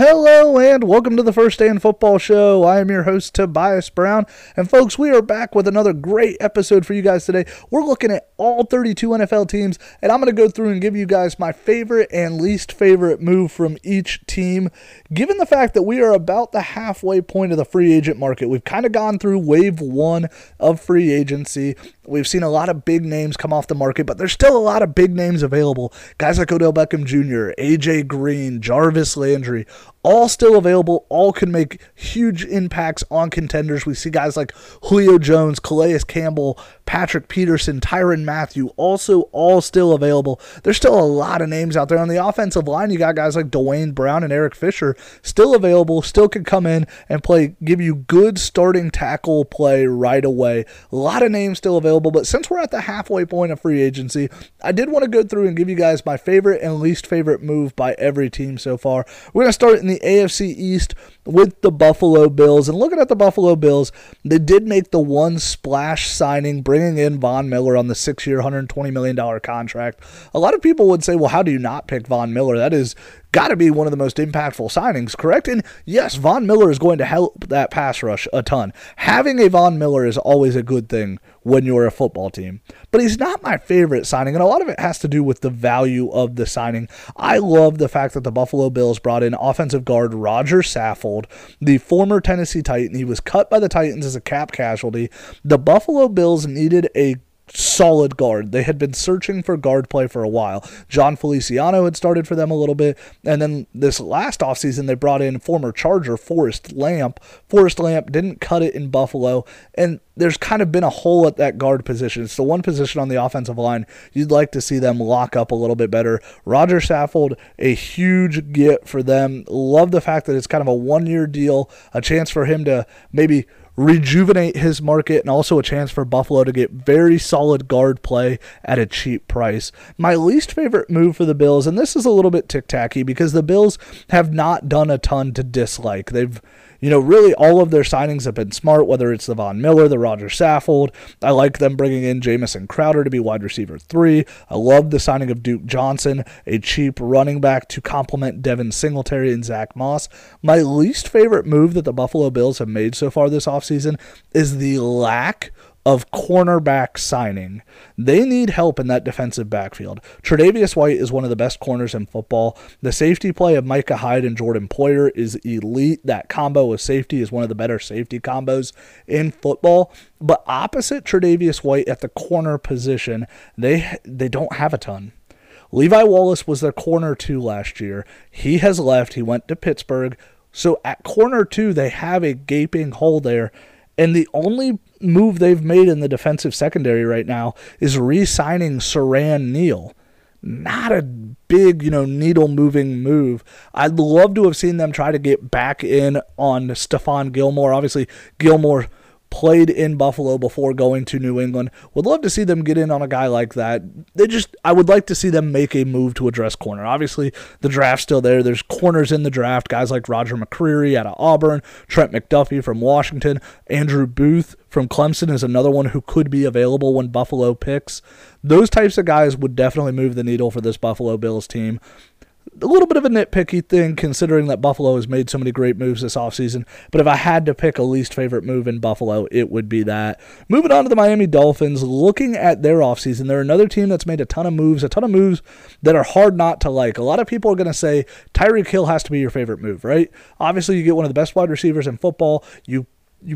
Hello and welcome to the First Day in Football Show. I am your host, Tobias Brown. And folks, we are back with another great episode for you guys today. We're looking at all 32 NFL teams, and I'm going to go through and give you guys my favorite and least favorite move from each team. Given the fact that we are about the halfway point of the free agent market, we've kind of gone through wave one of free agency. We've seen a lot of big names come off the market, but there's still a lot of big names available. Guys like Odell Beckham Jr., A.J. Green, Jarvis Landry, all still available, all can make huge impacts on contenders. We see guys like Julio Jones, Calais Campbell, Patrick Peterson, Tyrann Mathieu, also all still available. There's still a lot of names out there. On the offensive line, you got guys like Dwayne Brown and Eric Fisher still available, still could come in and play, give you good starting tackle play right away. A lot of names still available, but since we're at the halfway point of free agency, I did want to go through and give you guys my favorite and least favorite move by every team so far. We're going to start in the AFC East with the Buffalo Bills. And looking at the Buffalo Bills, they did make the one splash signing, bringing in Von Miller on the 6-year, $120 million contract. A lot of people would say, well, how do you not pick Von Miller? That is got to be one of the most impactful signings, correct? And yes, Von Miller is going to help that pass rush a ton. Having a Von Miller is always a good thing when you're a football team. But he's not my favorite signing, and a lot of it has to do with the value of the signing. I love the fact that the Buffalo Bills brought in offensive guard Roger Saffold, the former Tennessee Titan. He was cut by the Titans as a cap casualty. The Buffalo Bills needed a solid guard. They had been searching for guard play for a while. John Feliciano had started for them a little bit, and then this last offseason they brought in former Charger Forrest Lamp. Forrest Lamp didn't cut it in Buffalo, and there's kind of been a hole at that guard position. It's the one position on the offensive line you'd like to see them lock up a little bit better. Roger Saffold, a huge get for them. Love the fact that it's kind of a one-year deal, a chance for him to maybe rejuvenate his market, and also a chance for Buffalo to get very solid guard play at a cheap price. My least favorite move for the Bills, and this is a little bit tick-tacky because the Bills have not done a ton to dislike. They've, you know, really all of their signings have been smart, whether it's the Von Miller, the Roger Saffold. I like them bringing in Jamison Crowder to be wide receiver 3. I love the signing of Duke Johnson, a cheap running back to complement Devin Singletary and Zach Moss. My least favorite move that the Buffalo Bills have made so far this offseason is the lack of cornerback signing. They need help in that defensive backfield. Tre'Davious White is one of the best corners in football. The safety play of Micah Hyde and Jordan Poyer is elite. That combo of safety is one of the better safety combos in football. But opposite Tre'Davious White at the corner position, they don't have a ton. Levi Wallace was their corner 2 last year. He has left. He went to Pittsburgh. So at corner 2, they have a gaping hole there. And the only move they've made in the defensive secondary right now is re-signing Saran Neal. Not a big, needle-moving move. I'd love to have seen them try to get back in on Stephon Gilmore. Obviously, Gilmore played in Buffalo before going to New England. Would love to see them get in on a guy like that. I would like to see them make a move to address corner. Obviously, the draft's still there. There's corners in the draft. Guys like Roger McCreary out of Auburn, Trent McDuffie from Washington, Andrew Booth from Clemson is another one who could be available when Buffalo picks. Those types of guys would definitely move the needle for this Buffalo Bills team. A little bit of a nitpicky thing considering that Buffalo has made so many great moves this offseason, but if I had to pick a least favorite move in Buffalo, it would be that. Moving on to the Miami Dolphins, looking at their offseason, they're another team that's made a ton of moves that are hard not to like. A lot of people are going to say Tyreek Hill has to be your favorite move, right? Obviously, you get one of the best wide receivers in football. You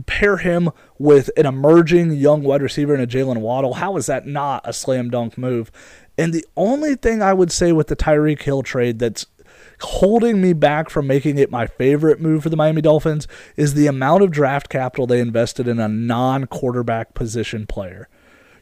pair him with an emerging young wide receiver and a Jaylen Waddle. How is that not a slam dunk move? And the only thing I would say with the Tyreek Hill trade that's holding me back from making it my favorite move for the Miami Dolphins is the amount of draft capital they invested in a non-quarterback position player.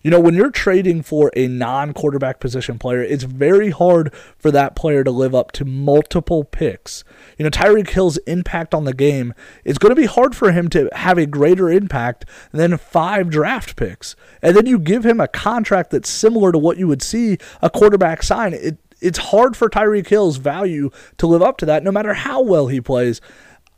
When you're trading for a non-quarterback position player, it's very hard for that player to live up to multiple picks. Tyreek Hill's impact on the game, it's going to be hard for him to have a greater impact than 5 draft picks. And then you give him a contract that's similar to what you would see a quarterback sign. It's hard for Tyreek Hill's value to live up to that, no matter how well he plays.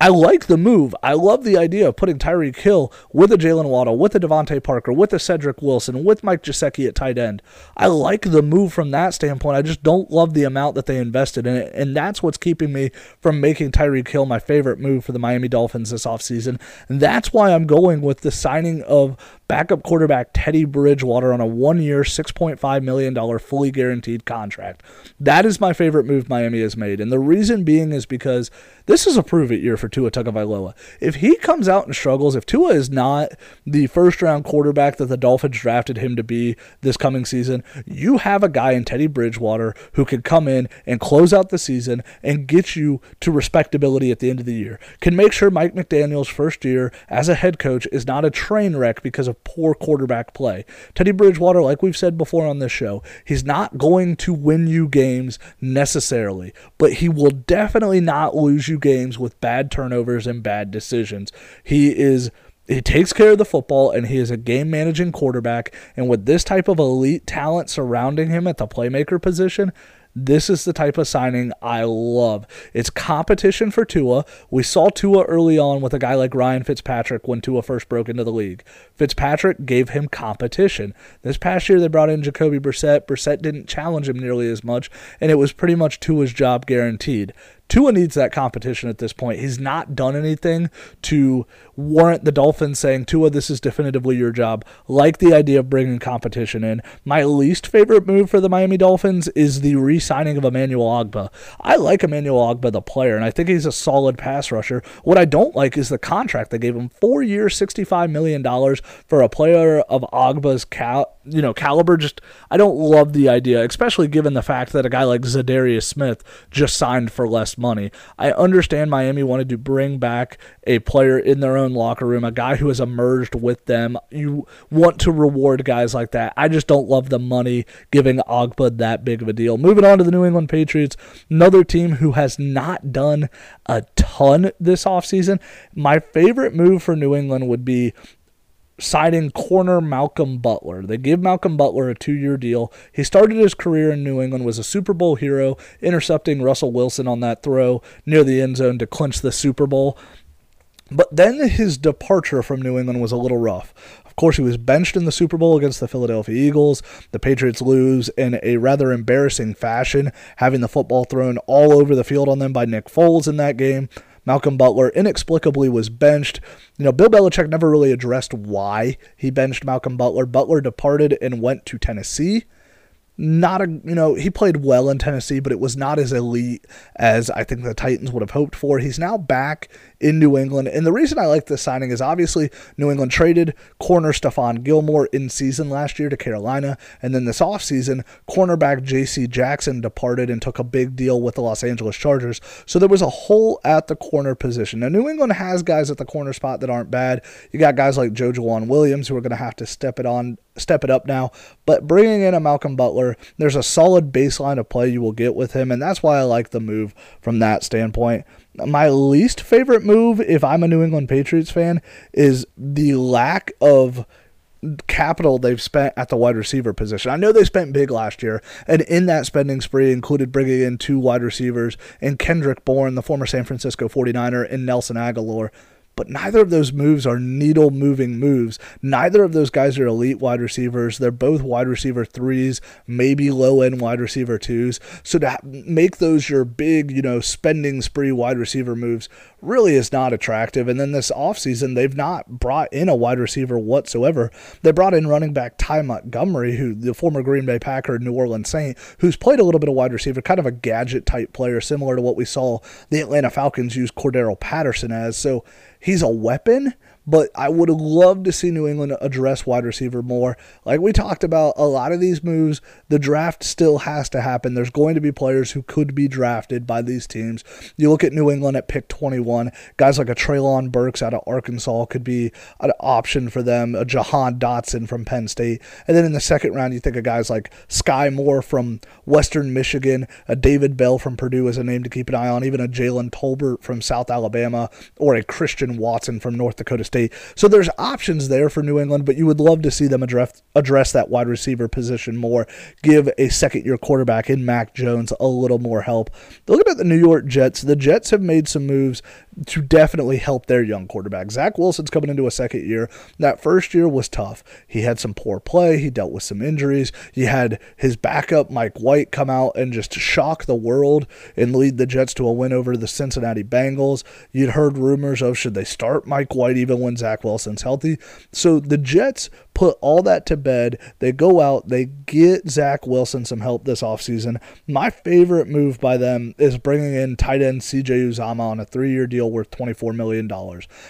I like the move. I love the idea of putting Tyreek Hill with a Jaylen Waddle, with a Devontae Parker, with a Cedric Wilson, with Mike Gesicki at tight end. I like the move from that standpoint. I just don't love the amount that they invested in it, and that's what's keeping me from making Tyreek Hill my favorite move for the Miami Dolphins this offseason. And that's why I'm going with the signing of backup quarterback Teddy Bridgewater on a one-year, $6.5 million fully guaranteed contract. That is my favorite move Miami has made, and the reason being is because this is a prove-it year for Tua Tagovailoa. If he comes out and struggles, if Tua is not the first-round quarterback that the Dolphins drafted him to be this coming season, you have a guy in Teddy Bridgewater who can come in and close out the season and get you to respectability at the end of the year, can make sure Mike McDaniel's first year as a head coach is not a train wreck because of poor quarterback play. Teddy Bridgewater, like we've said before on this show, he's not going to win you games necessarily, but he will definitely not lose you games with bad turnovers and bad decisions. He takes care of the football, and he is a game-managing quarterback, and with this type of elite talent surrounding him at the playmaker position, this is the type of signing I love. It's competition for Tua. We saw Tua early on with a guy like Ryan Fitzpatrick when Tua first broke into the league. Fitzpatrick gave him competition. This past year, they brought in Jacoby Brissett. Brissett didn't challenge him nearly as much, and it was pretty much Tua's job guaranteed. Tua needs that competition at this point. He's not done anything to warrant the Dolphins saying, Tua, this is definitively your job. Like the idea of bringing competition in. My least favorite move for the Miami Dolphins is the re-signing of Emmanuel Ogbah. I like Emmanuel Ogbah, the player, and I think he's a solid pass rusher. What I don't like is the contract they gave him. 4 years, $65 million for a player of Ogbah's caliber. Just, I don't love the idea, especially given the fact that a guy like Zadarius Smith just signed for less money. I understand Miami wanted to bring back a player in their own locker room, a guy who has emerged with them. You want to reward guys like that. I just don't love the money giving Ogbah that big of a deal. Moving on to the New England Patriots, another team who has not done a ton this offseason. My favorite move for New England would be signing corner Malcolm Butler. They give Malcolm Butler a 2-year deal. He started his career in New England, was a Super Bowl hero, intercepting Russell Wilson on that throw near the end zone to clinch the Super Bowl. But then his departure from New England was a little rough. Of course, he was benched in the Super Bowl against the Philadelphia Eagles. The Patriots lose in a rather embarrassing fashion, having the football thrown all over the field on them by Nick Foles in that game. Malcolm Butler inexplicably was benched. You know, Bill Belichick never really addressed why he benched Malcolm Butler. Butler departed and went to Tennessee. He played well in Tennessee, but it was not as elite as I think the Titans would have hoped for. He's now back in New England, and the reason I like this signing is obviously New England traded corner Stephon Gilmore in season last year to Carolina, and then this offseason, cornerback JC Jackson departed and took a big deal with the Los Angeles Chargers, so there was a hole at the corner position. Now, New England has guys at the corner spot that aren't bad. You got guys like JoJuan Williams who are going to have to step it up now, but bringing in a Malcolm Butler, there's a solid baseline of play you will get with him, and that's why I like the move from that standpoint. My least favorite move, if I'm a New England Patriots fan, is the lack of capital they've spent at the wide receiver position. I know they spent big last year, and in that spending spree included bringing in 2 wide receivers and Kendrick Bourne, the former San Francisco 49er, and Nelson Aguilar. But neither of those moves are needle-moving moves. Neither of those guys are elite wide receivers. They're both wide receiver 3s, maybe low-end wide receiver 2s. So to make those your big, spending spree wide receiver moves really is not attractive. And then this offseason, they've not brought in a wide receiver whatsoever. They brought in running back Ty Montgomery, who the former Green Bay Packer, New Orleans Saint, who's played a little bit of wide receiver, kind of a gadget-type player, similar to what we saw the Atlanta Falcons use Cordero Patterson as. So he's a weapon, but I would love to see New England address wide receiver more. Like we talked about, a lot of these moves, the draft still has to happen. There's going to be players who could be drafted by these teams. You look at New England at pick 21, guys like a Treylon Burks out of Arkansas could be an option for them, a Jahan Dotson from Penn State. And then in the second round, you think of guys like Sky Moore from Western Michigan, a David Bell from Purdue is a name to keep an eye on, even a Jalen Tolbert from South Alabama, or a Christian Watson from North Dakota State. So there's options there for New England, but you would love to see them address that wide receiver position more, give a second-year quarterback in Mac Jones a little more help. Looking at the New York Jets, the Jets have made some moves to definitely help their young quarterback. Zach Wilson's coming into a second year. That first year was tough. He had some poor play. He dealt with some injuries. He had his backup, Mike White, come out and just shock the world and lead the Jets to a win over the Cincinnati Bengals. You'd heard rumors of should they start Mike White even when Zach Wilson's healthy. So the Jets put all that to bed. They go out. They get Zach Wilson some help this offseason. My favorite move by them is bringing in tight end C.J. Uzomah on a 3-year deal worth $24 million.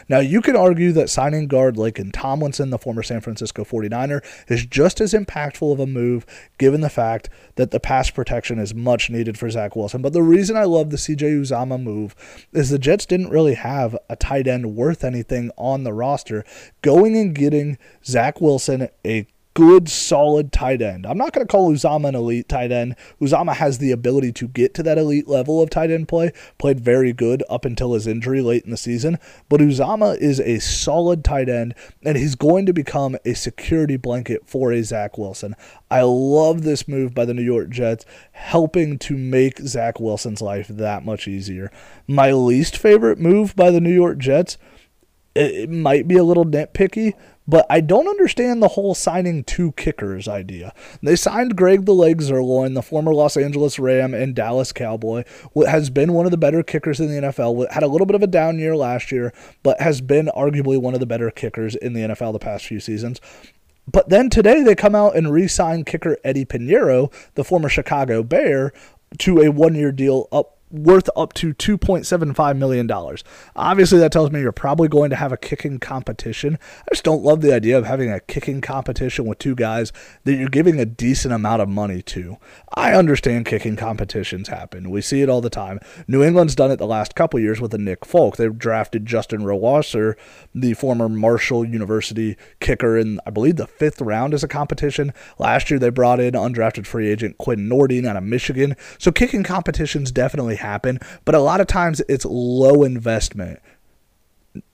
Now, you could argue that signing guard Laken Tomlinson, the former San Francisco 49er, is just as impactful of a move given the fact that the pass protection is much needed for Zach Wilson. But the reason I love the C.J. Uzomah move is the Jets didn't really have a tight end worth anything on the roster. Going and getting Zach Wilson a good, solid tight end. I'm not going to call Uzomah an elite tight end. Uzomah has the ability to get to that elite level of tight end play, played very good up until his injury late in the season, but Uzomah is a solid tight end, and he's going to become a security blanket for a Zach Wilson. I love this move by the New York Jets, helping to make Zach Wilson's life that much easier. My least favorite move by the New York Jets, it might be a little nitpicky, but I don't understand the whole signing two kickers idea. They signed Greg the Leg Zerloin, the former Los Angeles Ram and Dallas Cowboy, who has been one of the better kickers in the NFL, had a little bit of a down year last year, but has been arguably one of the better kickers in the NFL the past few seasons. But then today they come out and re-sign kicker Eddie Pinheiro, the former Chicago Bear, to a 1-year deal worth up to $2.75 million. Obviously, that tells me you're probably going to have a kicking competition. I just don't love the idea of having a kicking competition with two guys that you're giving a decent amount of money to. I understand kicking competitions happen. We see it all the time. New England's done it the last couple years with a Nick Folk. They've drafted Justin Rowasser, the former Marshall University kicker, in, I believe, the 5th round as a competition. Last year, they brought in undrafted free agent Quinn Nordine out of Michigan. So kicking competitions definitely happen, but a lot of times it's low investment.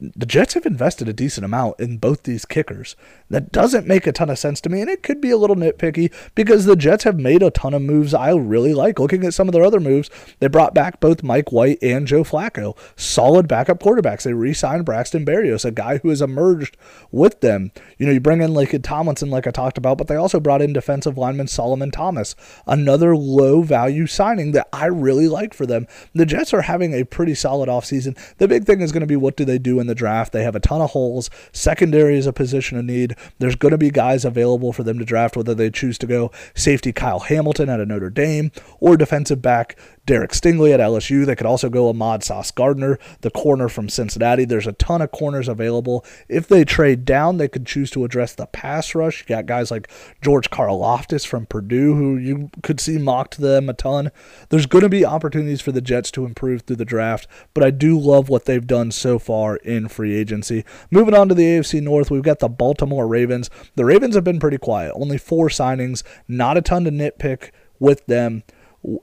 The Jets have invested a decent amount in both these kickers. That doesn't make a ton of sense to me, and it could be a little nitpicky because the Jets have made a ton of moves I really like. Looking at some of their other moves, they brought back both Mike White and Joe Flacco, solid backup quarterbacks. They re-signed Braxton Berrios, a guy who has emerged with them. You know, you bring in Laken Tomlinson, like I talked about, but they also brought in defensive lineman Solomon Thomas, another low-value signing that I really like for them. The Jets are having a pretty solid offseason. The big thing is going to be, what do they do in the draft? They have a ton of holes. Secondary is a position of need. There's going to be guys available for them to draft, whether they choose to go safety Kyle Hamilton out of Notre Dame or defensive back Derek Stingley at LSU. They could also go Ahmad Sauce Gardner, the corner from Cincinnati. There's a ton of corners available. If they trade down, they could choose to address the pass rush. You got guys like George Karlaftis from Purdue, who you could see mocked them a ton. There's going to be opportunities for the Jets to improve through the draft, but I do love what they've done so far in free agency. Moving on to the AFC North, we've got the Baltimore Ravens. The Ravens have been pretty quiet. Only 4 signings. Not a ton to nitpick with them.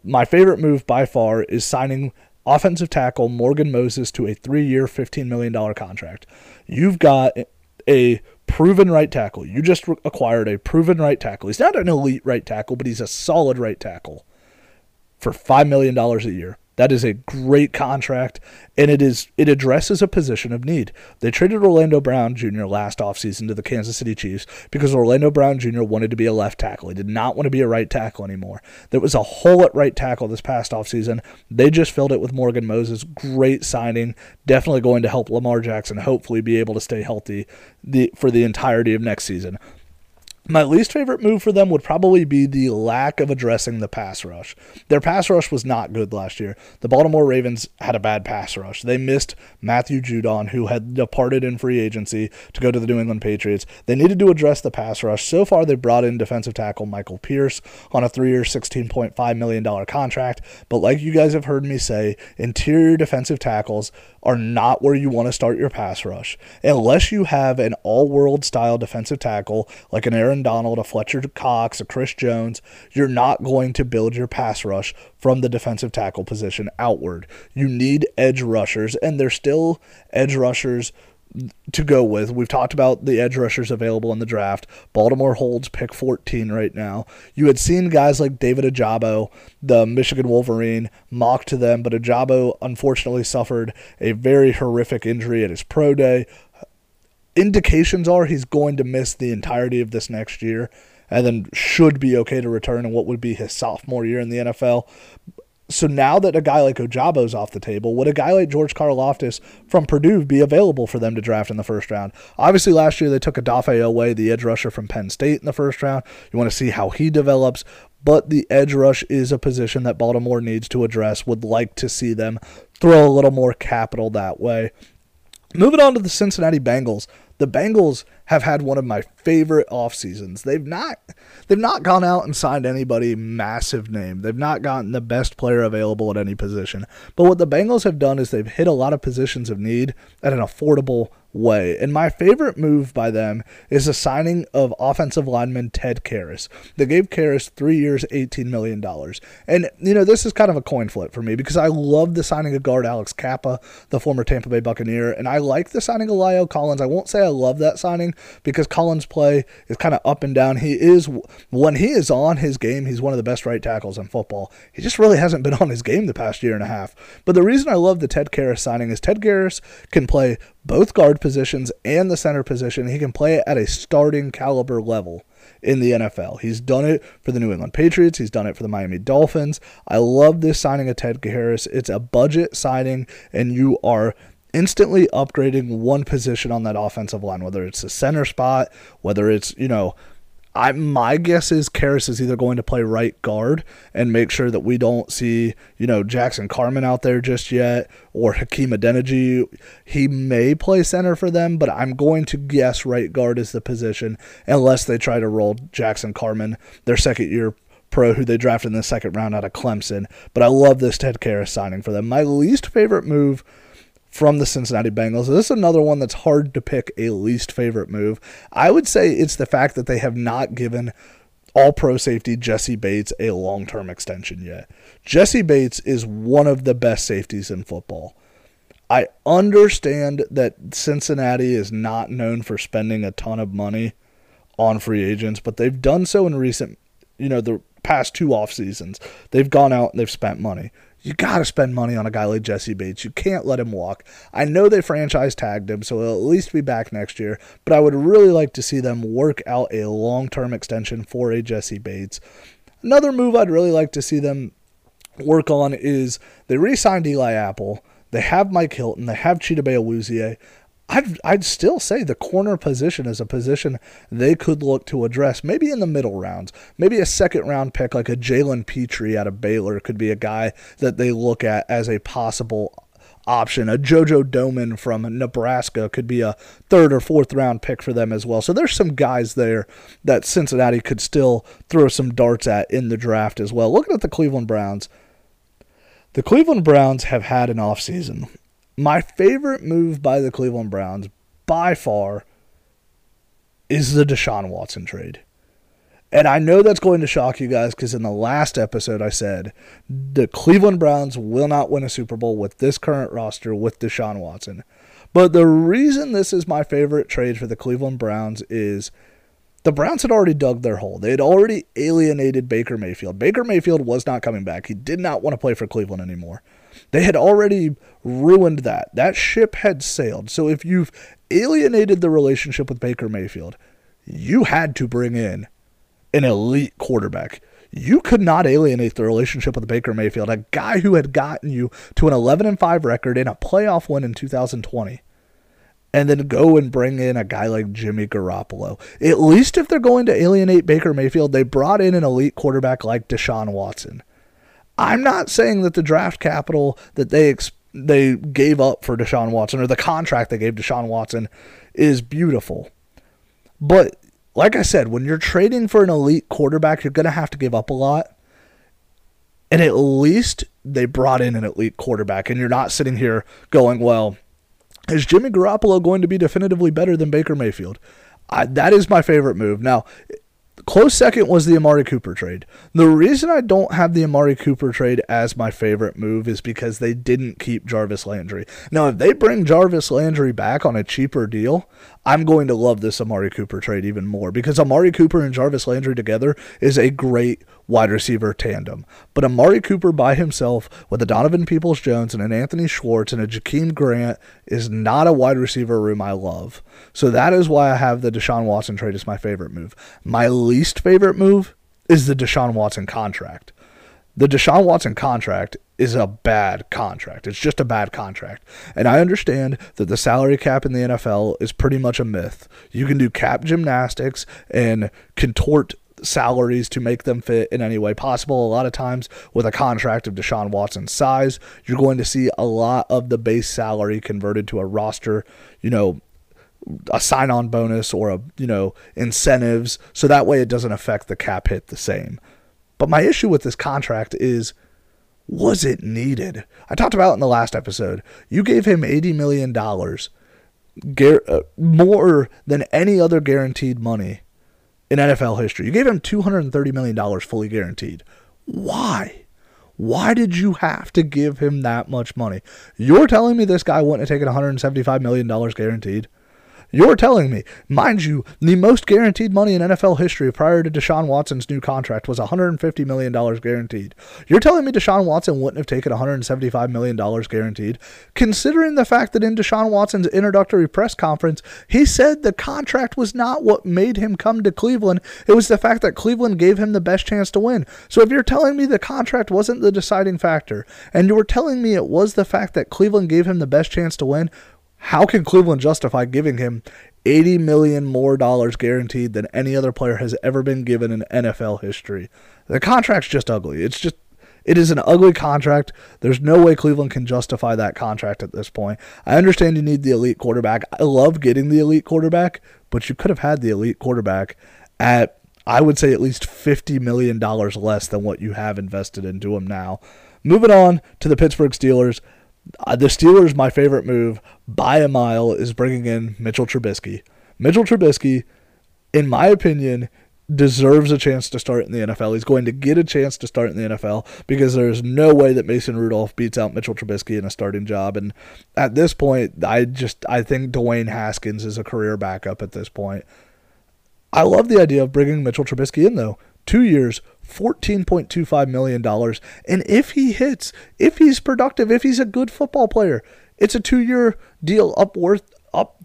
My favorite move by far is signing offensive tackle Morgan Moses to a 3-year, $15 million contract. You've got a proven right tackle. You just acquired a proven right tackle. He's not an elite right tackle, but he's a solid right tackle for $5 million a year. That is a great contract, and it addresses a position of need. They traded Orlando Brown Jr. last offseason to the Kansas City Chiefs because Orlando Brown Jr. wanted to be a left tackle. He did not want to be a right tackle anymore. There was a hole at right tackle this past offseason. They just filled it with Morgan Moses. Great signing. Definitely going to help Lamar Jackson hopefully be able to stay healthy for the entirety of next season. My least favorite move for them would probably be the lack of addressing the pass rush. Their pass rush was not good last year. The Baltimore Ravens had a bad pass rush. They missed Matthew Judon, who had departed in free agency to go to the New England Patriots. They needed to address the pass rush. So far, they brought in defensive tackle Michael Pierce on a 3-year, $16.5 million contract. But like you guys have heard me say, interior defensive tackles are not where you want to start your pass rush. Unless you have an all-world style defensive tackle like an Aaron Donald, a Fletcher Cox, a Chris Jones, you're not going to build your pass rush from the defensive tackle position outward. You need edge rushers, and they're still edge rushers to go with. We've talked about the edge rushers available in the draft. Baltimore holds pick 14 right now. You had seen guys like David Ajabo, the Michigan Wolverine, mocked to them, but Ajabo unfortunately suffered a very horrific injury at his pro day. Indications are he's going to miss the entirety of this next year and then should be okay to return in what would be his sophomore year in the NFL. So now that a guy like Ojabo's off the table, would a guy like George Karlaftis from Purdue be available for them to draft in the first round? Obviously, last year they took Odafe Owe, the edge rusher from Penn State, in the first round. You want to see how he develops, but the edge rush is a position that Baltimore needs to address. Would like to see them throw a little more capital that way. Moving on to the Cincinnati Bengals. The Bengals have had one of my favorite off seasons. They've not gone out and signed anybody massive name. They've not gotten the best player available at any position. But what the Bengals have done is they've hit a lot of positions of need at an affordable way. And my favorite move by them is the signing of offensive lineman Ted Karras. They gave Karras 3 years, $18 million. And, you know, this is kind of a coin flip for me because I love the signing of guard Alex Kappa, the former Tampa Bay Buccaneer, and I like the signing of La'el Collins. I won't say I love that signing because Collins' play is kind of up and down. He is, when he is on his game, he's one of the best right tackles in football. He just really hasn't been on his game the past year and a half. But the reason I love the Ted Karras signing is Ted Karras can play both guard positions and the center position. He can play at a starting caliber level in the NFL. He's done it for the New England Patriots. He's done it for the Miami Dolphins. I love this signing of Ted Karras. It's a budget signing, and you are instantly upgrading one position on that offensive line, whether it's the center spot, whether it's, you know, my guess is Karras is either going to play right guard and make sure that we don't see, you know, Jackson Carman out there just yet or Hakeem Adeniji. He may play center for them, but I'm going to guess right guard is the position unless they try to roll Jackson Carman, their second-year pro who they drafted in the second round out of Clemson. But I love this Ted Karras signing for them. My least favorite move from the Cincinnati Bengals. This is another one that's hard to pick a least favorite move. I would say it's the fact that they have not given all-pro safety Jesse Bates a long-term extension yet. Jesse Bates is one of the best safeties in football. I understand that Cincinnati is not known for spending a ton of money on free agents, but they've done so in recent, you know, the past two off seasons. They've gone out and they've spent money. You got to spend money on a guy like Jesse Bates. You can't let him walk. I know they franchise tagged him, so he'll at least be back next year, but I would really like to see them work out a long-term extension for a Jesse Bates. Another move I'd really like to see them work on is they re-signed Eli Apple. They have Mike Hilton. They have Chidobe Awuzie. I'd still say the corner position is a position they could look to address, maybe in the middle rounds. Maybe a second-round pick like a Jalen Petrie out of Baylor could be a guy that they look at as a possible option. A JoJo Doman from Nebraska could be a third- or fourth-round pick for them as well. So there's some guys there that Cincinnati could still throw some darts at in the draft as well. Looking at the Cleveland Browns, the Cleveland Browns have had an offseason. My favorite move by the Cleveland Browns, by far, is the Deshaun Watson trade. And I know that's going to shock you guys because in the last episode I said the Cleveland Browns will not win a Super Bowl with this current roster with Deshaun Watson. But the reason this is my favorite trade for the Cleveland Browns is the Browns had already dug their hole. They had already alienated Baker Mayfield. Baker Mayfield was not coming back. He did not want to play for Cleveland anymore. They had already ruined that. That ship had sailed. So if you've alienated the relationship with Baker Mayfield, you had to bring in an elite quarterback. You could not alienate the relationship with Baker Mayfield, a guy who had gotten you to an 11-5 record and a playoff win in 2020, and then go and bring in a guy like Jimmy Garoppolo. At least if they're going to alienate Baker Mayfield, they brought in an elite quarterback like Deshaun Watson. I'm not saying that the draft capital that they gave up for Deshaun Watson or the contract they gave Deshaun Watson is beautiful. But like I said, when you're trading for an elite quarterback, you're going to have to give up a lot. And at least they brought in an elite quarterback, and you're not sitting here going, well, is Jimmy Garoppolo going to be definitively better than Baker Mayfield? That is my favorite move. Now, Close second was the Amari Cooper trade. The reason I don't have the Amari Cooper trade as my favorite move is because they didn't keep Jarvis Landry. Now, if they bring Jarvis Landry back on a cheaper deal, I'm going to love this Amari Cooper trade even more, because Amari Cooper and Jarvis Landry together is a great wide receiver tandem. But Amari Cooper by himself with a Donovan Peoples-Jones and an Anthony Schwartz and a Jakeem Grant is not a wide receiver room I love. So that is why I have the Deshaun Watson trade as my favorite move. My least favorite move is the Deshaun Watson contract. The Deshaun Watson contract is a bad contract. It's just a bad contract. And I understand that the salary cap in the NFL is pretty much a myth. You can do cap gymnastics and contort salaries to make them fit in any way possible. A lot of times with a contract of Deshaun Watson's size, you're going to see a lot of the base salary converted to a roster, a sign-on bonus or incentives, so that way it doesn't affect the cap hit the same. But my issue with this contract is, was it needed? I talked about it in the last episode. You gave him $80 million, more than any other guaranteed money in NFL history. You gave him $230 million fully guaranteed. Why? Why did you have to give him that much money? You're telling me this guy wouldn't have taken $175 million guaranteed? You're telling me, mind you, the most guaranteed money in NFL history prior to Deshaun Watson's new contract was $150 million guaranteed. You're telling me Deshaun Watson wouldn't have taken $175 million guaranteed, considering the fact that in Deshaun Watson's introductory press conference, he said the contract was not what made him come to Cleveland. It was the fact that Cleveland gave him the best chance to win. So if you're telling me the contract wasn't the deciding factor, and you were telling me it was the fact that Cleveland gave him the best chance to win, how can Cleveland justify giving him $80 million more guaranteed than any other player has ever been given in NFL history? The contract's just ugly. It is an ugly contract. There's no way Cleveland can justify that contract at this point. I understand you need the elite quarterback. I love getting the elite quarterback, but you could have had the elite quarterback at, I would say, at least $50 million less than what you have invested into him now. Moving on to the Pittsburgh Steelers. The Steelers' my favorite move by a mile is bringing in Mitchell Trubisky. Mitchell Trubisky, in my opinion, deserves a chance to start in the NFL. He's going to get a chance to start in the NFL because there is no way that Mason Rudolph beats out Mitchell Trubisky in a starting job. And at this point, I think Dwayne Haskins is a career backup at this point. I love the idea of bringing Mitchell Trubisky in, though. 2 years, $14.25 million. And if he hits, if he's productive, if he's a good football player, it's a 2-year deal up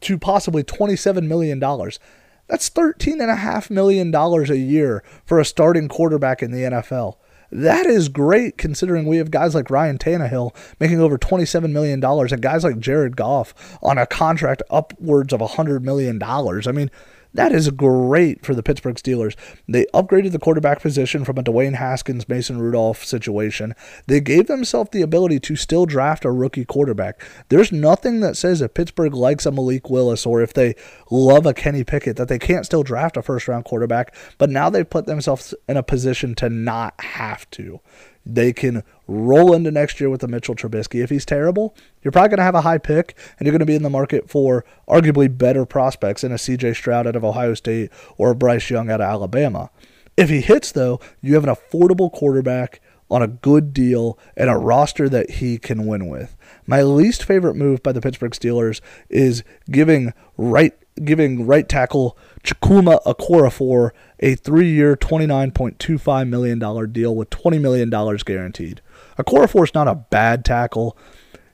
to possibly $27 million. That's $13.5 million a year for a starting quarterback in the NFL. That is great, considering we have guys like Ryan Tannehill making over $27 million and guys like Jared Goff on a contract upwards of $100 million. I mean, that is great for the Pittsburgh Steelers. They upgraded the quarterback position from a Dwayne Haskins, Mason Rudolph situation. They gave themselves the ability to still draft a rookie quarterback. There's nothing that says if Pittsburgh likes a Malik Willis or if they love a Kenny Pickett that they can't still draft a first-round quarterback, but now they've put themselves in a position to not have to. They can roll into next year with a Mitchell Trubisky. If he's terrible, you're probably going to have a high pick, and you're going to be in the market for arguably better prospects in a C.J. Stroud out of Ohio State or a Bryce Young out of Alabama. If he hits, though, you have an affordable quarterback on a good deal and a roster that he can win with. My least favorite move by the Pittsburgh Steelers is giving right tackle Chukwuma Okorafor a 3-year, $29.25 million deal with $20 million guaranteed. Okorafor's not a bad tackle.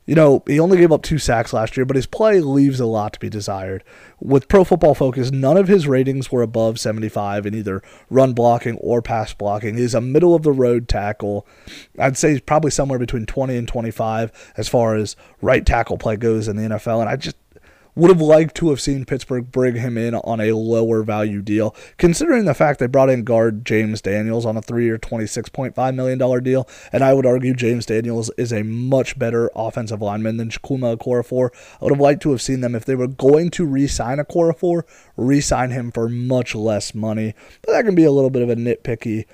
He only gave up 2 sacks last year, but his play leaves a lot to be desired. With Pro Football Focus, none of his ratings were above 75 in either run blocking or pass blocking. He's a middle-of-the-road tackle. I'd say he's probably somewhere between 20 and 25 as far as right tackle play goes in the NFL, and I just would have liked to have seen Pittsburgh bring him in on a lower value deal, considering the fact they brought in guard James Daniels on a 3-year, $26.5 million deal, and I would argue James Daniels is a much better offensive lineman than Chukwuma Okorafor. I would have liked to have seen them, if they were going to re-sign Okorafor, re-sign him for much less money, but that can be a little bit of a nitpicky,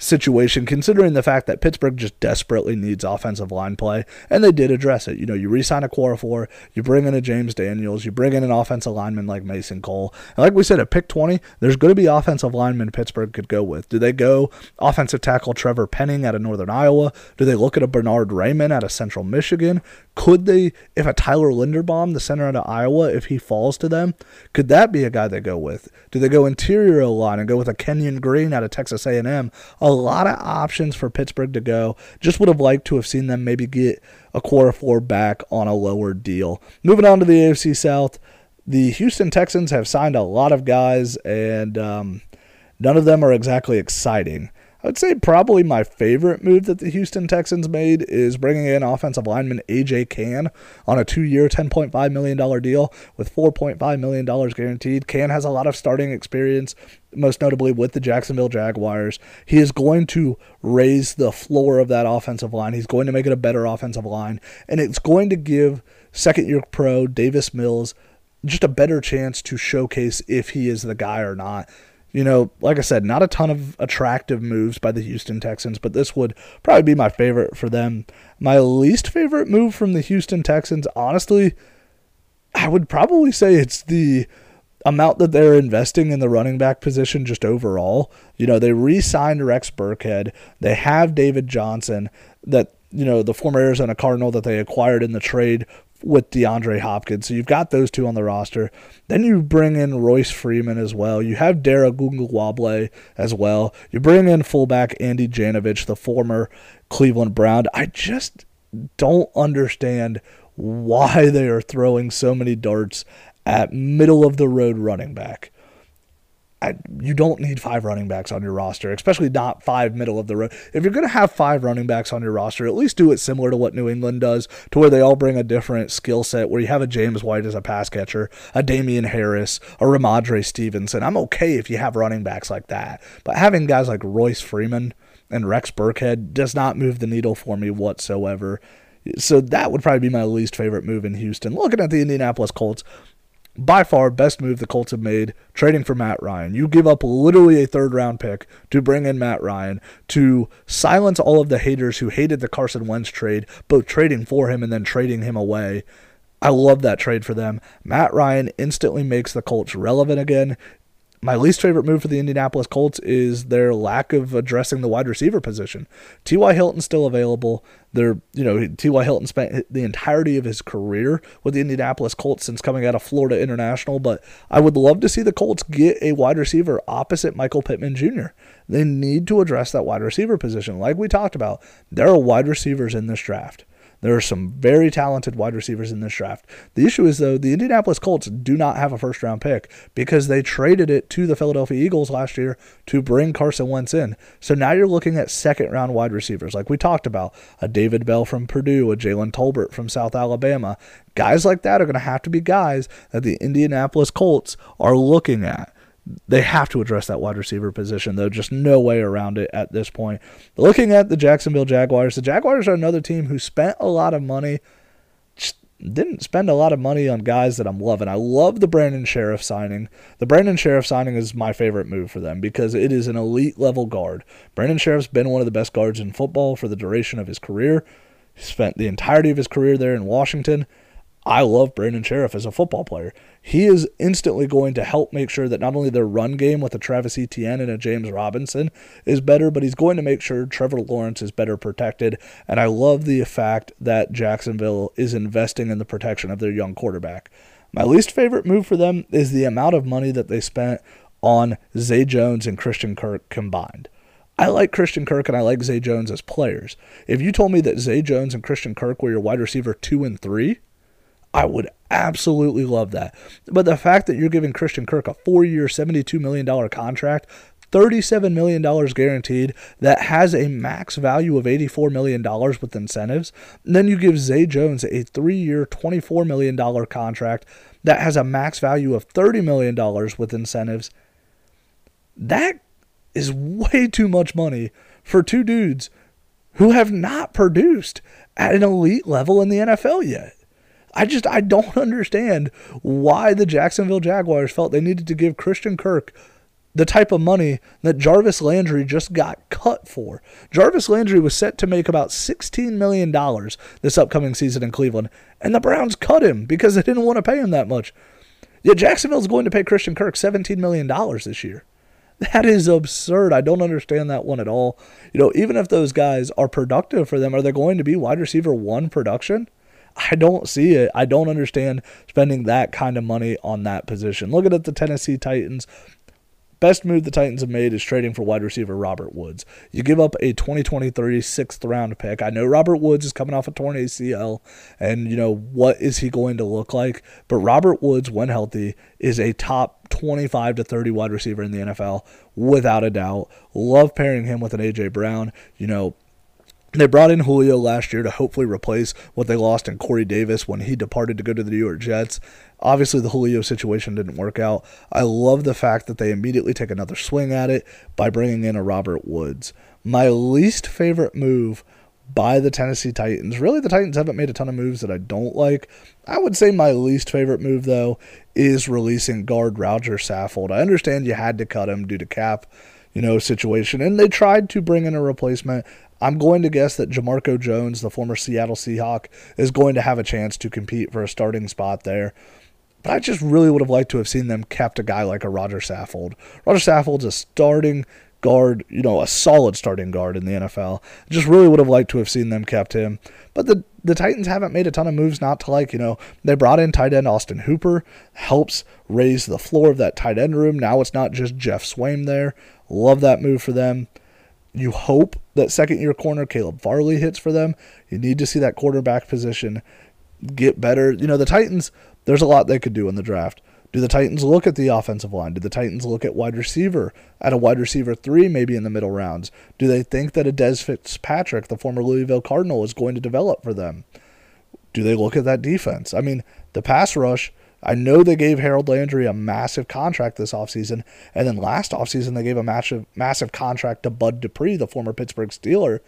situation, considering the fact that Pittsburgh just desperately needs offensive line play, and they did address it. You know, you re-sign a Quarterfour, you bring in a James Daniels, you bring in an offensive lineman like Mason Cole, and like we said, at pick 20, there's going to be offensive linemen Pittsburgh could go with. Do they go offensive tackle Trevor Penning out of Northern Iowa? Do they look at a Bernard Raymond out of Central Michigan? Could they, if a Tyler Linderbaum, the center out of Iowa, if he falls to them, could that be a guy they go with? Do they go interior line and go with a Kenyon Green out of Texas A&M? A lot of options for Pittsburgh to go. Just would have liked to have seen them maybe get a Quarterfour back on a lower deal. Moving on to the AFC South, the Houston Texans have signed a lot of guys, and none of them are exactly exciting. I would say probably my favorite move that the Houston Texans made is bringing in offensive lineman A.J. Kann on a 2-year, $10.5 million deal with $4.5 million guaranteed. Kann has a lot of starting experience, most notably with the Jacksonville Jaguars. He is going to raise the floor of that offensive line. He's going to make it a better offensive line, and it's going to give second-year pro Davis Mills just a better chance to showcase if he is the guy or not. You know, like I said, not a ton of attractive moves by the Houston Texans, but this would probably be my favorite for them. My least favorite move from the Houston Texans, honestly, I would probably say it's the amount that they're investing in the running back position just overall. You know, they re-signed Rex Burkhead. They have David Johnson, that, you know, the former Arizona Cardinal that they acquired in the trade with DeAndre Hopkins. So you've got those two on the roster. Then you bring in Royce Freeman as well. You have Dara Gungwable as well. You bring in fullback Andy Janovich, the former Cleveland Brown. I just don't understand why they are throwing so many darts at middle-of-the-road running back. You don't need 5 running backs on your roster, especially not 5 middle of the road. If you're going to have 5 running backs on your roster, at least do it similar to what New England does, to where they all bring a different skill set, where you have a James White as a pass catcher, a Damian Harris, a Ramondre Stevenson. I'm okay if you have running backs like that, but having guys like Royce Freeman and Rex Burkhead does not move the needle for me whatsoever. So that would probably be my least favorite move in Houston. Looking at the Indianapolis Colts, by far, best move the Colts have made, trading for Matt Ryan. You give up literally a third-round pick to bring in Matt Ryan, to silence all of the haters who hated the Carson Wentz trade, both trading for him and then trading him away. I love that trade for them. Matt Ryan instantly makes the Colts relevant again. My least favorite move for the Indianapolis Colts is their lack of addressing the wide receiver position. T.Y. Hilton's still available. T.Y. Hilton spent the entirety of his career with the Indianapolis Colts since coming out of Florida International, but I would love to see the Colts get a wide receiver opposite Michael Pittman Jr. They need to address that wide receiver position. Like we talked about, there are wide receivers in this draft. There are some very talented wide receivers in this draft. The issue is, though, the Indianapolis Colts do not have a first-round pick because they traded it to the Philadelphia Eagles last year to bring Carson Wentz in. So now you're looking at second-round wide receivers, like we talked about, a David Bell from Purdue, a Jalen Tolbert from South Alabama. Guys like that are going to have to be guys that the Indianapolis Colts are looking at. They have to address that wide receiver position, though. Just no way around it at this point. Looking at the Jacksonville Jaguars, the Jaguars are another team who spent a lot of money, just didn't spend a lot of money on guys that I'm loving. I love the Brandon Sheriff signing. The Brandon Sheriff signing is my favorite move for them because it is an elite-level guard. Brandon Sheriff's been one of the best guards in football for the duration of his career. He spent the entirety of his career there in Washington. I love Brandon Sheriff as a football player. He is instantly going to help make sure that not only their run game with a Travis Etienne and a James Robinson is better, but he's going to make sure Trevor Lawrence is better protected. And I love the fact that Jacksonville is investing in the protection of their young quarterback. My least favorite move for them is the amount of money that they spent on Zay Jones and Christian Kirk combined. I like Christian Kirk and I like Zay Jones as players. If you told me that Zay Jones and Christian Kirk were your wide receiver 2 and 3, I would absolutely love that. But the fact that you're giving Christian Kirk a 4-year, $72 million contract, $37 million guaranteed, that has a max value of $84 million with incentives, and then you give Zay Jones a 3-year, $24 million contract that has a max value of $30 million with incentives, that is way too much money for two dudes who have not produced at an elite level in the NFL yet. I don't understand why the Jacksonville Jaguars felt they needed to give Christian Kirk the type of money that Jarvis Landry just got cut for. Jarvis Landry was set to make about $16 million this upcoming season in Cleveland, and the Browns cut him because they didn't want to pay him that much. Yet Jacksonville's going to pay Christian Kirk $17 million this year. That is absurd. I don't understand that one at all. You know, even if those guys are productive for them, are they going to be wide receiver one production? I don't see it. I don't understand spending that kind of money on that position. Looking at the Tennessee Titans, best move the Titans have made is trading for wide receiver Robert Woods. You give up a 2023 sixth round pick. I know Robert Woods is coming off a torn ACL, and, you know, what is he going to look like? But Robert Woods, when healthy, is a top 25 to 30 wide receiver in the NFL, without a doubt. Love pairing him with an A.J. Brown. You know, they brought in Julio last year to hopefully replace what they lost in Corey Davis when he departed to go to the New York Jets. Obviously, the Julio situation didn't work out. I love the fact that they immediately take another swing at it by bringing in a Robert Woods. My least favorite move by the Tennessee Titans, really the Titans haven't made a ton of moves that I don't like. I would say my least favorite move, though, is releasing guard Roger Saffold. I understand you had to cut him due to cap, you know, situation, and they tried to bring in a replacement. I'm going to guess that Jamarco Jones, the former Seattle Seahawk, is going to have a chance to compete for a starting spot there. But I just really would have liked to have seen them kept a guy like a Roger Saffold. Roger Saffold's a starting guard, you know, a solid starting guard in the NFL. I just really would have liked to have seen them kept him. But the Titans haven't made a ton of moves not to like. You know, they brought in tight end Austin Hooper, helps raise the floor of that tight end room. Now it's not just Jeff Swaim there. Love that move for them. You hope that second-year corner Caleb Farley hits for them. You need to see that quarterback position get better. You know, the Titans, there's a lot they could do in the draft. Do the Titans look at the offensive line? Do the Titans look at wide receiver, at a wide receiver three maybe in the middle rounds? Do they think that a Des Fitzpatrick, the former Louisville Cardinal, is going to develop for them? Do they look at that defense? I mean, the pass rush, I know they gave Harold Landry a massive contract this offseason, and then last offseason they gave a massive contract to Bud Dupree, the former Pittsburgh Steeler.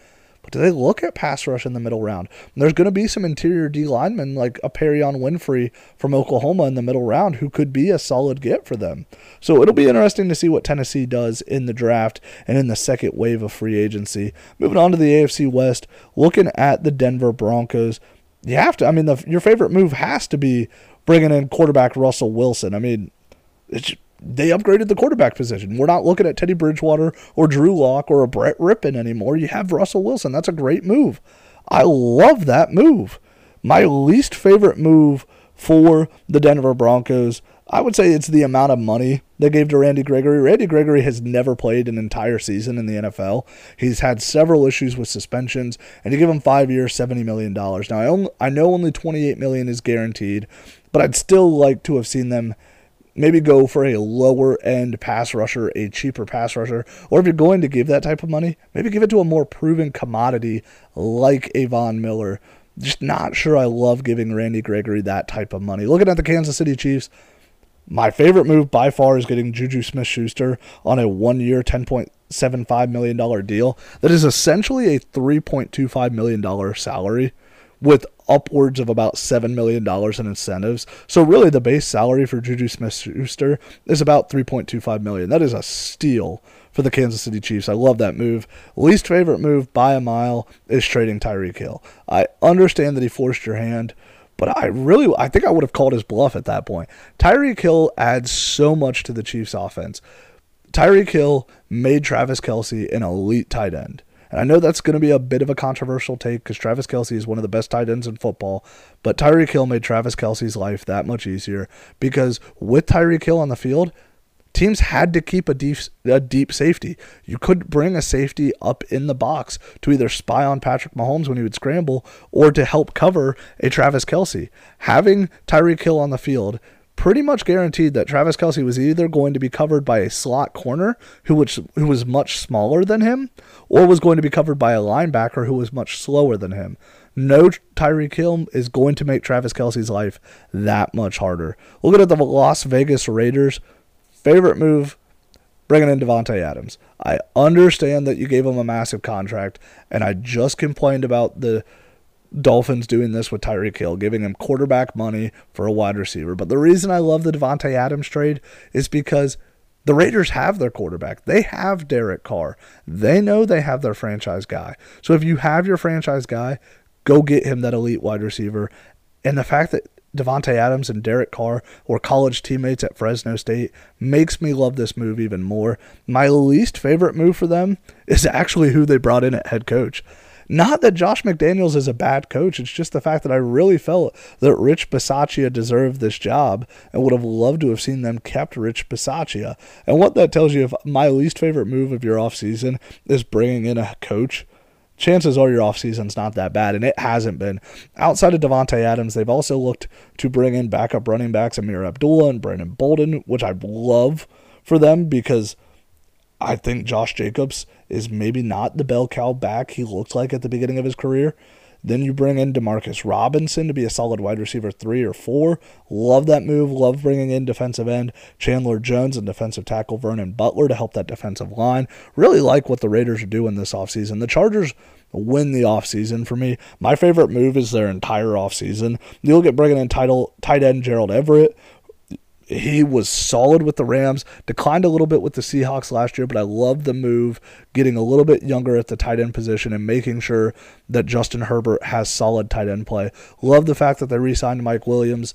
But do they look at pass rush in the middle round? And there's going to be some interior D linemen like a Perion Winfrey from Oklahoma in the middle round who could be a solid get for them. So it'll be interesting to see what Tennessee does in the draft and in the second wave of free agency. Moving on to the AFC West, looking at the Denver Broncos, you have to, I mean, your favorite move has to be bringing in quarterback Russell Wilson. I mean, they upgraded the quarterback position. We're not looking at Teddy Bridgewater or Drew Lock or a Brett Rippon anymore. You have Russell Wilson. That's a great move. I love that move. My least favorite move for the Denver Broncos, I would say it's the amount of money they gave to Randy Gregory. Randy Gregory has never played an entire season in the NFL. He's had several issues with suspensions, and you give him 5 years, $70 million. Now, I know only $28 million is guaranteed, but I'd still like to have seen them maybe go for a lower-end pass rusher, a cheaper pass rusher, or if you're going to give that type of money, maybe give it to a more proven commodity like a Von Miller. Just not sure I love giving Randy Gregory that type of money. Looking at the Kansas City Chiefs, my favorite move by far is getting Juju Smith-Schuster on a one-year $10.75 million deal. That is essentially a $3.25 million salary with upwards of about $7 million in incentives. So really the base salary for Juju Smith-Schuster is about $3.25 million. That is a steal for the Kansas City Chiefs. I love that move. Least favorite move by a mile is trading Tyreek Hill. I understand that he forced your hand, but I think I would have called his bluff at that point. Tyreek Hill adds so much to the Chiefs' offense. Tyreek Hill made Travis Kelce an elite tight end. And I know that's going to be a bit of a controversial take because Travis Kelce is one of the best tight ends in football, but Tyreek Hill made Travis Kelce's life that much easier because with Tyreek Hill on the field, teams had to keep a deep safety. You could bring a safety up in the box to either spy on Patrick Mahomes when he would scramble or to help cover a Travis Kelce. Having Tyreek Hill on the field pretty much guaranteed that Travis Kelce was either going to be covered by a slot corner who was much smaller than him or was going to be covered by a linebacker who was much slower than him. No Tyreek Hill is going to make Travis Kelce's life that much harder. Look at the Las Vegas Raiders. Favorite move, bringing in Devontae Adams. I understand that you gave him a massive contract, and I just complained about the Dolphins doing this with Tyreek Hill, giving him quarterback money for a wide receiver. But the reason I love the Devontae Adams trade is because The Raiders have their quarterback. They have Derek Carr. They know they have their franchise guy. So if you have your franchise guy, go get him that elite wide receiver. And the fact that Devontae Adams and Derek Carr were college teammates at Fresno State makes me love this move even more. My least favorite move for them is actually who they brought in at head coach. Not that Josh McDaniels is a bad coach. It's just the fact that I really felt that Rich Bisaccia deserved this job and would have loved to have seen them kept Rich Bisaccia. And what that tells you, if my least favorite move of your offseason is bringing in a coach, chances are your offseason's not that bad, and it hasn't been. Outside of Devontae Adams, they've also looked to bring in backup running backs Amir Abdullah and Brandon Bolden, which I love for them because I think Josh Jacobs is maybe not the bell cow back he looked like at the beginning of his career. Then you bring in Demarcus Robinson to be a solid wide receiver 3 or 4. Love that move. Love bringing in defensive end Chandler Jones and defensive tackle Vernon Butler to help that defensive line. Really like what the Raiders are doing this offseason. The Chargers win the offseason for me. My favorite move is their entire offseason. You'll get bringing in tight end Gerald Everett. He was solid with the Rams, declined a little bit with the Seahawks last year, but I love the move, getting a little bit younger at the tight end position and making sure that Justin Herbert has solid tight end play. Love the fact that they re-signed Mike Williams.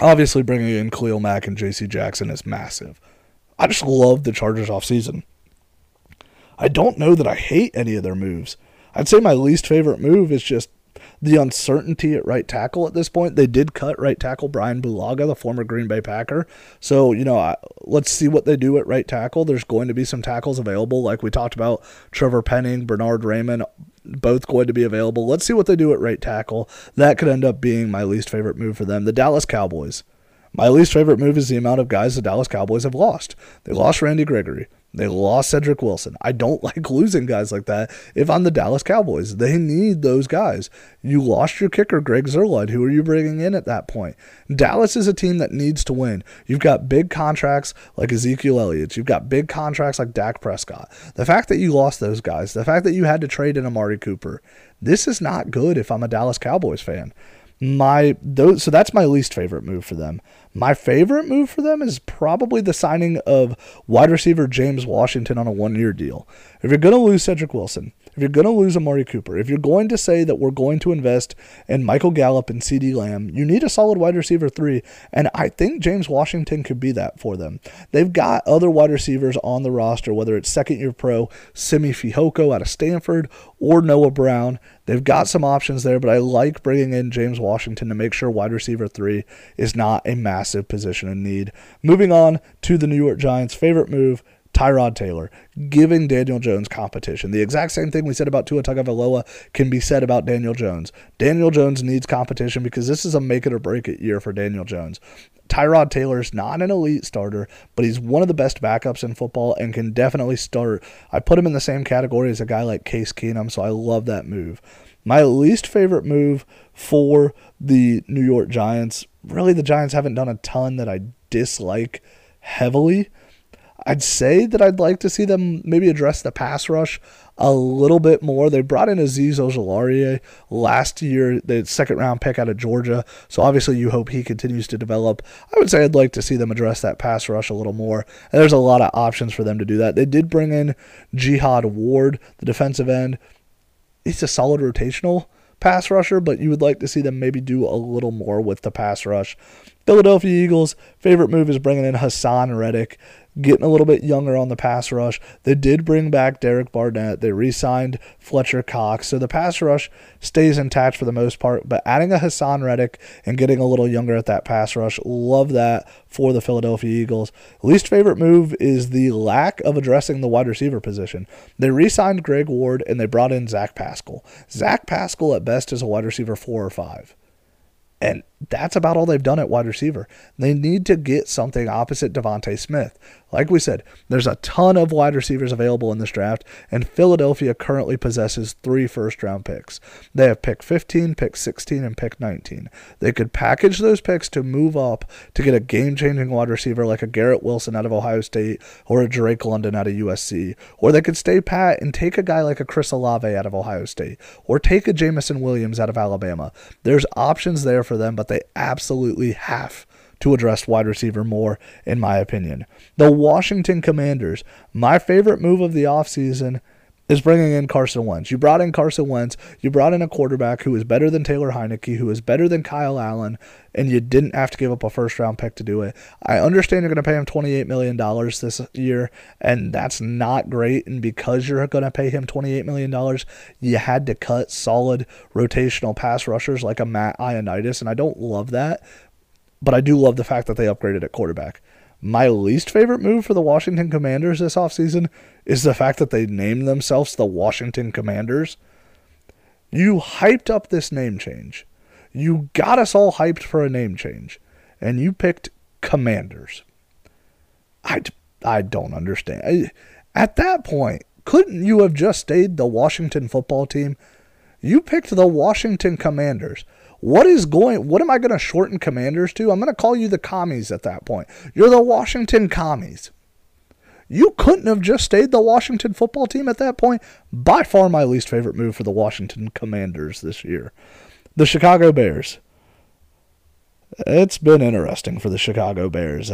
Obviously, bringing in Khalil Mack and JC Jackson is massive. I just love the Chargers offseason. I don't know that I hate any of their moves. I'd say my least favorite move is just the uncertainty at right tackle at this point. They did cut right tackle Brian Bulaga, the former Green Bay Packer. So, let's see what they do at right tackle. There's going to be some tackles available. Like we talked about, Trevor Penning, Bernard Raymond, both going to be available. Let's see what they do at right tackle. That could end up being my least favorite move for them. The Dallas Cowboys. My least favorite move is the amount of guys the Dallas Cowboys have lost. They lost Randy Gregory. They lost Cedric Wilson. I don't like losing guys like that if I'm the Dallas Cowboys. They need those guys. You lost your kicker, Greg Zuerlein. Who are you bringing in at that point? Dallas is a team that needs to win. You've got big contracts like Ezekiel Elliott. You've got big contracts like Dak Prescott. The fact that you lost those guys, the fact that you had to trade in Amari Cooper, this is not good if I'm a Dallas Cowboys fan. So that's my least favorite move for them. My favorite move for them is probably the signing of wide receiver James Washington on a 1-year deal. If you're going to lose Cedric Wilson, if you're going to lose Amari Cooper, if you're going to say that we're going to invest in Michael Gallup and CeeDee Lamb, you need a solid wide receiver 3, and I think James Washington could be that for them. They've got other wide receivers on the roster, whether it's second-year pro Simi Fehoko out of Stanford or Noah Brown. They've got some options there, but I like bringing in James Washington to make sure wide receiver 3 is not a massive position in need. Moving on to the New York Giants' favorite move, Tyrod Taylor, giving Daniel Jones competition. The exact same thing we said about Tua Tagovailoa can be said about Daniel Jones. Daniel Jones needs competition because this is a make-it-or-break-it year for Daniel Jones. Tyrod Taylor is not an elite starter, but he's one of the best backups in football and can definitely start. I put him in the same category as a guy like Case Keenum, so I love that move. My least favorite move for the New York Giants, really the Giants haven't done a ton that I dislike heavily. I'd say that I'd like to see them maybe address the pass rush a little bit more. They brought in Azeez Ojulari last year, the second-round pick out of Georgia, so obviously you hope he continues to develop. I would say I'd like to see them address that pass rush a little more, and there's a lot of options for them to do that. They did bring in Jihad Ward, the defensive end. He's a solid rotational pass rusher, but you would like to see them maybe do a little more with the pass rush. Philadelphia Eagles, favorite move is bringing in Hassan Reddick, getting a little bit younger on the pass rush. They did bring back Derek Barnett. They re-signed Fletcher Cox. So the pass rush stays intact for the most part, but adding a Hassan Reddick and getting a little younger at that pass rush, love that for the Philadelphia Eagles. Least favorite move is the lack of addressing the wide receiver position. They re-signed Greg Ward, and they brought in Zach Pascal. Zach Pascal at best is a wide receiver 4 or 5. And that's about all they've done at wide receiver. They need to get something opposite Devontae Smith. Like we said, there's a ton of wide receivers available in this draft, and Philadelphia currently possesses 3 first-round picks. They have pick 15, pick 16, and pick 19. They could package those picks to move up to get a game-changing wide receiver like a Garrett Wilson out of Ohio State or a Drake London out of USC. Or they could stay pat and take a guy like a Chris Olave out of Ohio State or take a Jamison Williams out of Alabama. There's options there for them, but they absolutely have to address wide receiver more, in my opinion. The Washington Commanders, my favorite move of the offseason is bringing in Carson Wentz. You brought in Carson Wentz, you brought in a quarterback who is better than Taylor Heineke, who is better than Kyle Allen, and you didn't have to give up a first-round pick to do it. I understand you're going to pay him $28 million this year, and that's not great, and because you're going to pay him $28 million, you had to cut solid rotational pass rushers like a Matt Ioannidis, and I don't love that, but I do love the fact that they upgraded at quarterback. My least favorite move for the Washington Commanders this offseason is the fact that they named themselves the Washington Commanders. You hyped up this name change. You got us all hyped for a name change. And you picked Commanders. I don't understand. At that point, couldn't you have just stayed the Washington football team? You picked the Washington Commanders. What am I going to shorten Commanders to? I'm going to call you the Commies at that point. You're the Washington Commies. You couldn't have just stayed the Washington football team at that point. By far my least favorite move for the Washington Commanders this year. The Chicago Bears. It's been interesting for the Chicago Bears.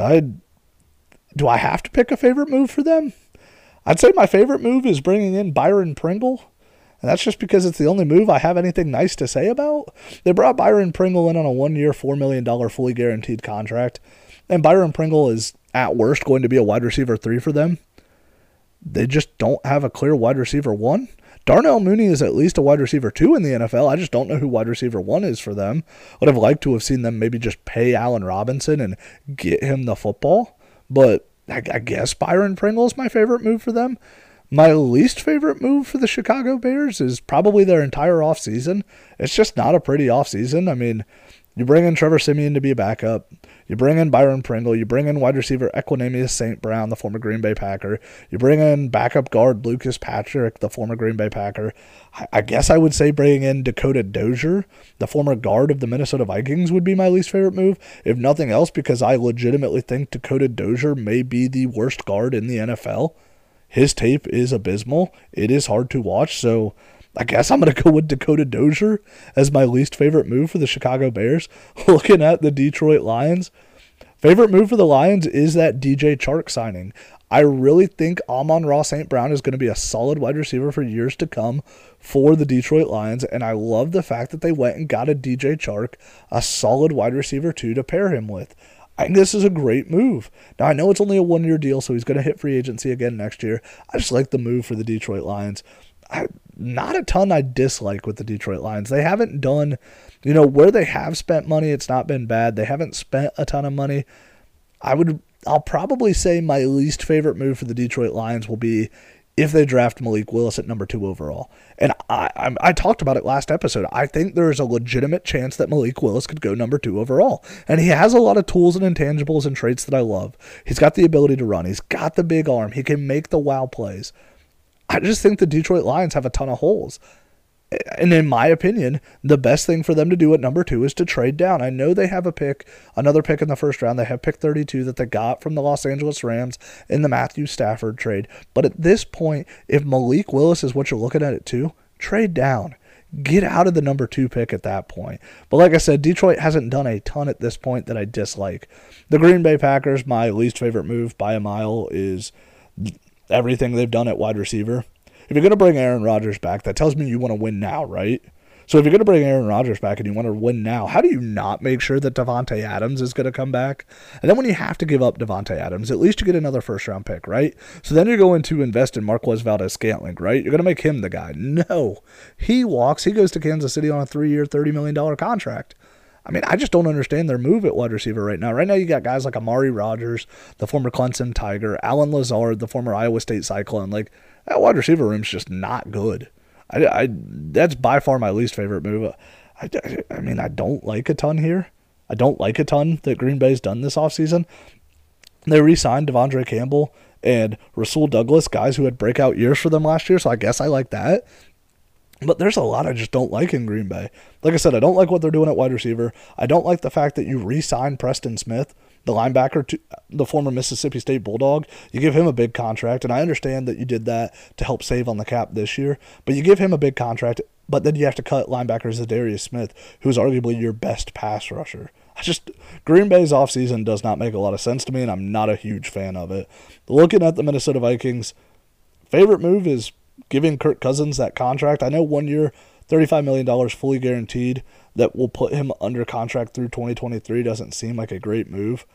Do I have to pick a favorite move for them? I'd say my favorite move is bringing in Byron Pringle. And that's just because it's the only move I have anything nice to say about. They brought Byron Pringle in on a one-year, $4 million fully guaranteed contract. And Byron Pringle is, at worst, going to be a wide receiver 3 for them. They just don't have a clear wide receiver 1. Darnell Mooney is at least a wide receiver 2 in the NFL. I just don't know who wide receiver 1 is for them. Would have liked to have seen them maybe just pay Allen Robinson and get him the football. But I guess Byron Pringle is my favorite move for them. My least favorite move for the Chicago Bears is probably their entire offseason. It's just not a pretty offseason. I mean, you bring in Trevor Siemian to be a backup. You bring in Byron Pringle. You bring in wide receiver Equinemius St. Brown, the former Green Bay Packer. You bring in backup guard Lucas Patrick, the former Green Bay Packer. I guess I would say bringing in Dakota Dozier, the former guard of the Minnesota Vikings, would be my least favorite move, if nothing else, because I legitimately think Dakota Dozier may be the worst guard in the NFL. His tape is abysmal. It is hard to watch, so I guess I'm going to go with Dakota Dozier as my least favorite move for the Chicago Bears. Looking at the Detroit Lions, favorite move for the Lions is that DJ Chark signing. I really think Amon-Ra St. Brown is going to be a solid wide receiver for years to come for the Detroit Lions, and I love the fact that they went and got a DJ Chark, a solid wide receiver 2, to pair him with. I think this is a great move. Now, I know it's only a one-year deal, so he's going to hit free agency again next year. I just like the move for the Detroit Lions. Not a ton I dislike with the Detroit Lions. They haven't done, where they have spent money, it's not been bad. They haven't spent a ton of money. I'll probably say my least favorite move for the Detroit Lions will be if they draft Malik Willis at number 2 overall. And I talked about it last episode. I think there is a legitimate chance that Malik Willis could go number 2 overall. And he has a lot of tools and intangibles and traits that I love. He's got the ability to run. He's got the big arm. He can make the wow plays. I just think the Detroit Lions have a ton of holes. And in my opinion, the best thing for them to do at number 2 is to trade down. I know they have another pick in the first round. They have pick 32 that they got from the Los Angeles Rams in the Matthew Stafford trade. But at this point, if Malik Willis is what you're looking at 2, trade down. Get out of the number 2 pick at that point. But like I said, Detroit hasn't done a ton at this point that I dislike. The Green Bay Packers, my least favorite move by a mile, is everything they've done at wide receiver. If you're going to bring Aaron Rodgers back, that tells me you want to win now, right? So if you're going to bring Aaron Rodgers back and you want to win now, how do you not make sure that Devontae Adams is going to come back? And then when you have to give up Devontae Adams, at least you get another first-round pick, right? So then you're going to invest in Marquez Valdes-Scantling, right? You're going to make him the guy. No. He walks. He goes to Kansas City on a 3-year, $30 million contract. I mean, I just don't understand their move at wide receiver right now. Right now, you got guys like Amari Rodgers, the former Clemson Tiger, Alan Lazard, the former Iowa State Cyclone. That wide receiver room's just not good. That's by far my least favorite move. I mean, I don't like a ton here. I don't like a ton that Green Bay's done this offseason. They re-signed Devondre Campbell and Rasul Douglas, guys who had breakout years for them last year, so I guess I like that. But there's a lot I just don't like in Green Bay. Like I said, I don't like what they're doing at wide receiver. I don't like the fact that you re-signed Preston Smith, the linebacker, to the former Mississippi State Bulldog. You give him a big contract, and I understand that you did that to help save on the cap this year, but you give him a big contract, but then you have to cut linebacker Zadarius Smith, who's arguably your best pass rusher. Green Bay's offseason does not make a lot of sense to me, and I'm not a huge fan of it. Looking at the Minnesota Vikings, favorite move is giving Kirk Cousins that contract. I know 1 year, $35 million fully guaranteed that will put him under contract through 2023 doesn't seem like a great move,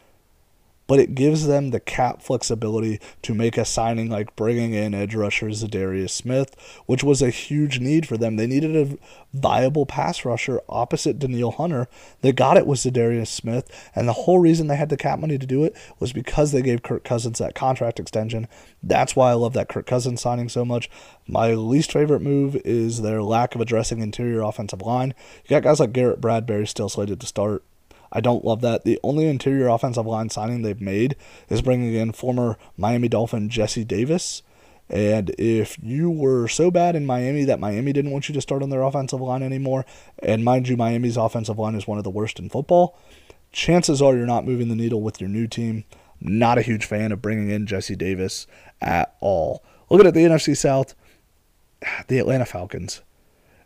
but it gives them the cap flexibility to make a signing like bringing in edge rusher Zadarius Smith, which was a huge need for them. They needed a viable pass rusher opposite Danielle Hunter. They got it with Zadarius Smith, and the whole reason they had the cap money to do it was because they gave Kirk Cousins that contract extension. That's why I love that Kirk Cousins signing so much. My least favorite move is their lack of addressing interior offensive line. You got guys like Garrett Bradbury still slated to start. I don't love that. The only interior offensive line signing they've made is bringing in former Miami Dolphin Jesse Davis. And if you were so bad in Miami that Miami didn't want you to start on their offensive line anymore, and mind you, Miami's offensive line is one of the worst in football, chances are you're not moving the needle with your new team. Not a huge fan of bringing in Jesse Davis at all. Looking at the NFC South, the Atlanta Falcons.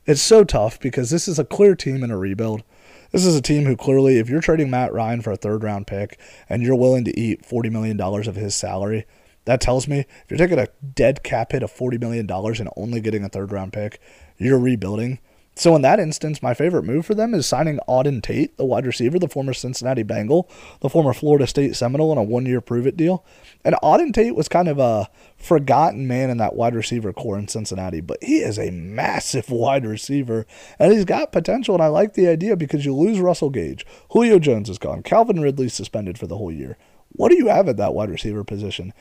It's so tough because this is a clear team in a rebuild. This is a team who clearly, if you're trading Matt Ryan for a third-round pick and you're willing to eat $40 million of his salary, that tells me if you're taking a dead cap hit of $40 million and only getting a third-round pick, you're rebuilding. So in that instance, my favorite move for them is signing Auden Tate, the wide receiver, the former Cincinnati Bengal, the former Florida State Seminole, on a one-year prove-it deal. And Auden Tate was kind of a forgotten man in that wide receiver core in Cincinnati, but he is a massive wide receiver, and he's got potential, and I like the idea because you lose Russell Gage. Julio Jones is gone. Calvin Ridley's suspended for the whole year. What do you have at that wide receiver position?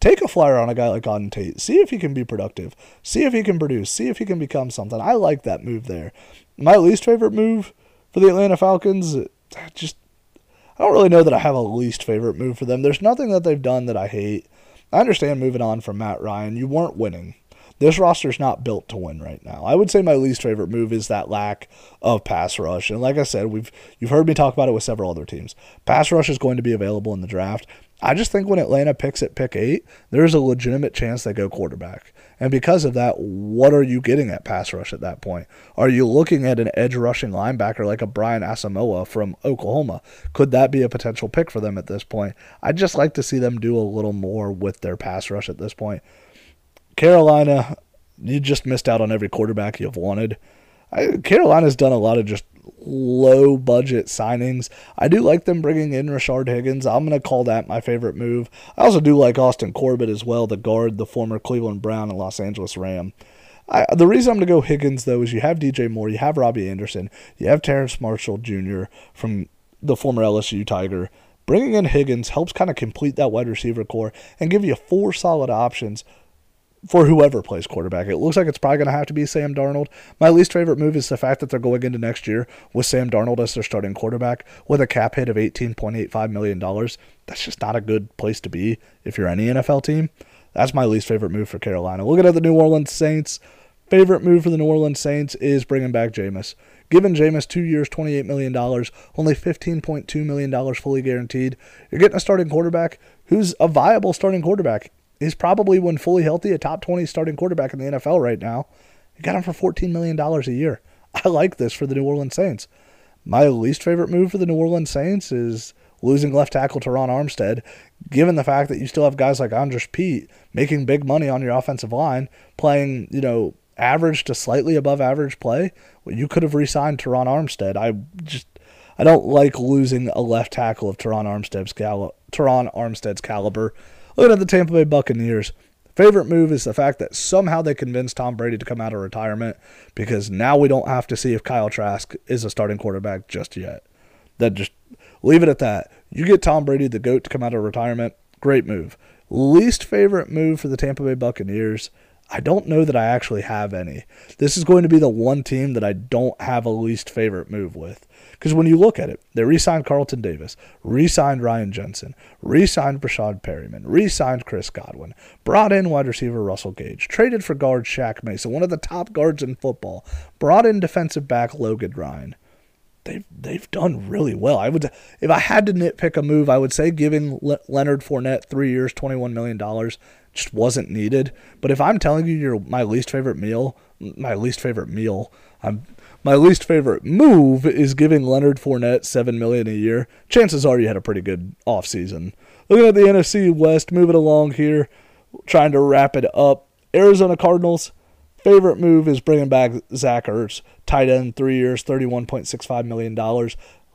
Take a flyer on a guy like Auden Tate. See if he can be productive. See if he can produce. See if he can become something. I like that move there. My least favorite move for the Atlanta Falcons, I don't really know that I have a least favorite move for them. There's nothing that they've done that I hate. I understand moving on from Matt Ryan. You weren't winning. This roster's not built to win right now. I would say my least favorite move is that lack of pass rush. And like I said, you've heard me talk about it with several other teams. Pass rush is going to be available in the draft. I just think when Atlanta picks at pick 8, there's a legitimate chance they go quarterback. And because of that, what are you getting at pass rush at that point? Are you looking at an edge rushing linebacker like a Brian Asamoah from Oklahoma? Could that be a potential pick for them at this point? I'd just like to see them do a little more with their pass rush at this point. Carolina, you just missed out on every quarterback you've wanted. Carolina's done a lot of just low-budget signings. I do like them bringing in Rashard Higgins. I'm going to call that my favorite move. I also do like Austin Corbett as well, the guard, the former Cleveland Brown and Los Angeles Ram. The reason I'm going to go Higgins, though, is you have DJ Moore, you have Robbie Anderson, you have Terrence Marshall Jr. from the former LSU Tiger. Bringing in Higgins helps kind of complete that wide receiver core and give you four solid options for whoever plays quarterback. It looks like it's probably going to have to be Sam Darnold. My least favorite move is the fact that they're going into next year with Sam Darnold as their starting quarterback with a cap hit of $18.85 million. That's just not a good place to be if you're any NFL team. That's my least favorite move for Carolina. Looking at the New Orleans Saints, favorite move for the New Orleans Saints is bringing back Jameis. Giving Jameis 2 years, $28 million, only $15.2 million fully guaranteed. You're getting a starting quarterback who's a viable starting quarterback. He's probably, when fully healthy, a top 20 starting quarterback in the NFL right now. You got him for $14 million a year. I like this for the New Orleans Saints. My least favorite move for the New Orleans Saints is losing left tackle Teron Armstead, given the fact that you still have guys like Andres Pete making big money on your offensive line, playing, average to slightly above average play. Well, you could have re-signed Teron Armstead. I don't like losing a left tackle of Teron Armstead's caliber. Looking at the Tampa Bay Buccaneers, favorite move is the fact that somehow they convinced Tom Brady to come out of retirement because now we don't have to see if Kyle Trask is a starting quarterback just yet. That just leave it at that. You get Tom Brady, the GOAT, to come out of retirement. Great move. Least favorite move for the Tampa Bay Buccaneers, I don't know that I actually have any. This is going to be the one team that I don't have a least favorite move with. Because when you look at it, they re-signed Carlton Davis, re-signed Ryan Jensen, re-signed Brashad Perryman, re-signed Chris Godwin, brought in wide receiver Russell Gage, traded for guard Shaq Mason, one of the top guards in football, brought in defensive back Logan Ryan. They've done really well. If I had to nitpick a move, I would say giving Leonard Fournette 3 years, $21 million. just wasn't needed. But if I'm telling you you're my least favorite meal, my least favorite move is giving Leonard Fournette $7 million a year. Chances are you had a pretty good offseason. Looking at the NFC West, moving along here, trying to wrap it up. Arizona Cardinals, favorite move is bringing back Zach Ertz. Tight end, 3 years, $31.65 million.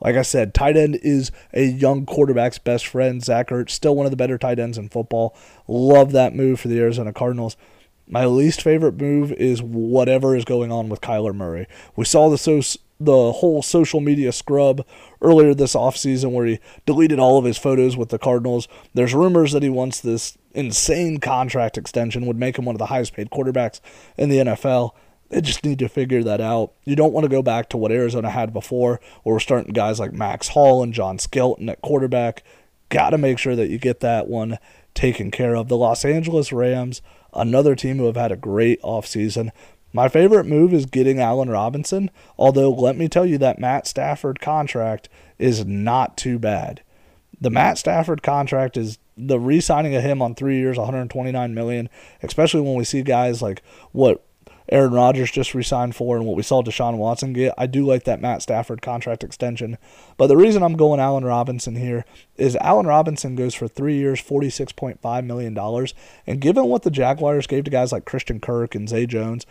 Like I said, tight end is a young quarterback's best friend. Zach Ertz, still one of the better tight ends in football. Love that move for the Arizona Cardinals. My least favorite move is whatever is going on with Kyler Murray. We saw the whole social media scrub earlier this offseason where he deleted all of his photos with the Cardinals. There's rumors that he wants this insane contract extension, would make him one of the highest paid quarterbacks in the NFL. They just need to figure that out. You don't want to go back to what Arizona had before, where we're starting guys like Max Hall and John Skelton at quarterback. Got to make sure that you get that one taken care of. The Los Angeles Rams, another team who have had a great offseason. My favorite move is getting Allen Robinson, although let me tell you that Matt Stafford contract is not too bad. The Matt Stafford contract is the re-signing of him on 3 years, $129 million, especially when we see guys like what Aaron Rodgers just re-signed for and what we saw Deshaun Watson get. I do like that Matt Stafford contract extension. But the reason I'm going Allen Robinson here is Allen Robinson goes for 3 years, $46.5 million. And given what the Jaguars gave to guys like Christian Kirk and Zay Jones,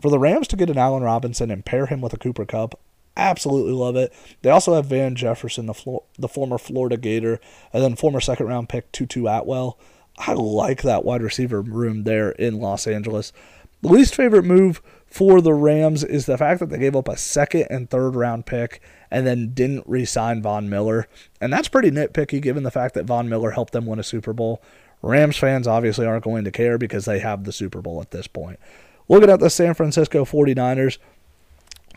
for the Rams to get an Allen Robinson and pair him with a Cooper Kupp, absolutely love it. They also have Van Jefferson, the former Florida Gator, and then former second-round pick Tutu Atwell. I like that wide receiver room there in Los Angeles. The least favorite move for the Rams is the fact that they gave up a second and third-round pick and then didn't re-sign Von Miller. And that's pretty nitpicky given the fact that Von Miller helped them win a Super Bowl. Rams fans obviously aren't going to care because they have the Super Bowl at this point. Looking at the San Francisco 49ers,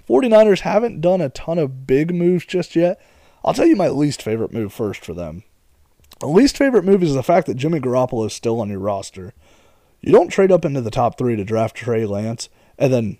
49ers haven't done a ton of big moves just yet. I'll tell you my least favorite move first for them. The least favorite move is the fact that Jimmy Garoppolo is still on your roster. You don't trade up into the top three to draft Trey Lance, and then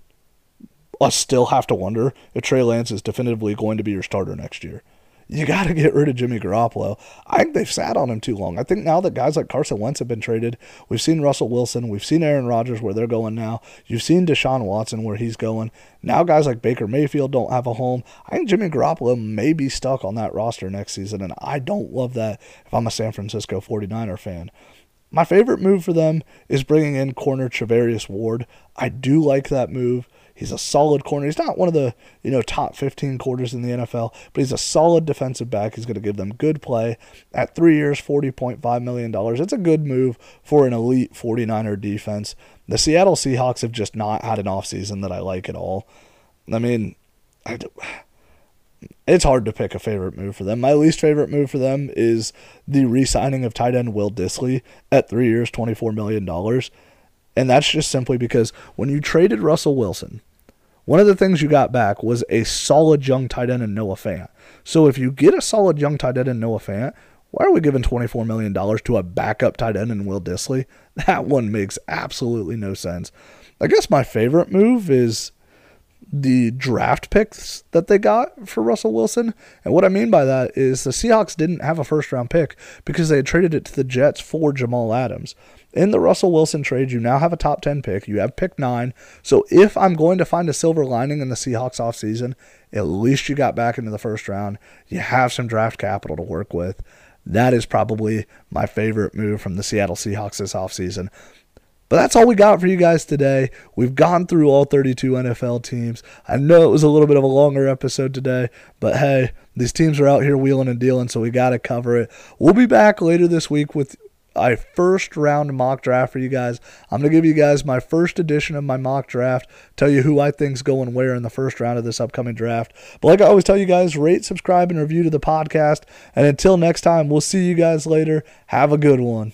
us still have to wonder if Trey Lance is definitively going to be your starter next year. You got to get rid of Jimmy Garoppolo. I think they've sat on him too long. I think now that guys like Carson Wentz have been traded, we've seen Russell Wilson, we've seen Aaron Rodgers where they're going now, you've seen Deshaun Watson where he's going. Now guys like Baker Mayfield don't have a home. I think Jimmy Garoppolo may be stuck on that roster next season, and I don't love that if I'm a San Francisco 49er fan. My favorite move for them is bringing in corner Tre'Davious Ward. I do like that move. He's a solid corner. He's not one of the top 15 corners in the NFL, but he's a solid defensive back. He's going to give them good play. At 3 years, $40.5 million, it's a good move for an elite 49er defense. The Seattle Seahawks have just not had an offseason that I like at all. I mean, it's hard to pick a favorite move for them. My least favorite move for them is the re-signing of tight end Will Dissly at 3 years, $24 million. And that's just simply because when you traded Russell Wilson, one of the things you got back was a solid young tight end in Noah Fant. So if you get a solid young tight end in Noah Fant, why are we giving $24 million to a backup tight end in Will Dissly? That one makes absolutely no sense. I guess my favorite move is the draft picks that they got for Russell Wilson. And what I mean by that is the Seahawks didn't have a first-round pick because they had traded it to the Jets for Jamal Adams. In the Russell Wilson trade, you now have a top 10 pick. You have pick 9. So if I'm going to find a silver lining in the Seahawks offseason, at least you got back into the first round. You have some draft capital to work with. That is probably my favorite move from the Seattle Seahawks this offseason. But that's all we got for you guys today. We've gone through all 32 NFL teams. I know it was a little bit of a longer episode today, but hey, these teams are out here wheeling and dealing, so we got to cover it. We'll be back later this week with a first-round mock draft for you guys. I'm going to give you guys my first edition of my mock draft, tell you who I think's going where in the first round of this upcoming draft. But like I always tell you guys, rate, subscribe, and review to the podcast. And until next time, we'll see you guys later. Have a good one.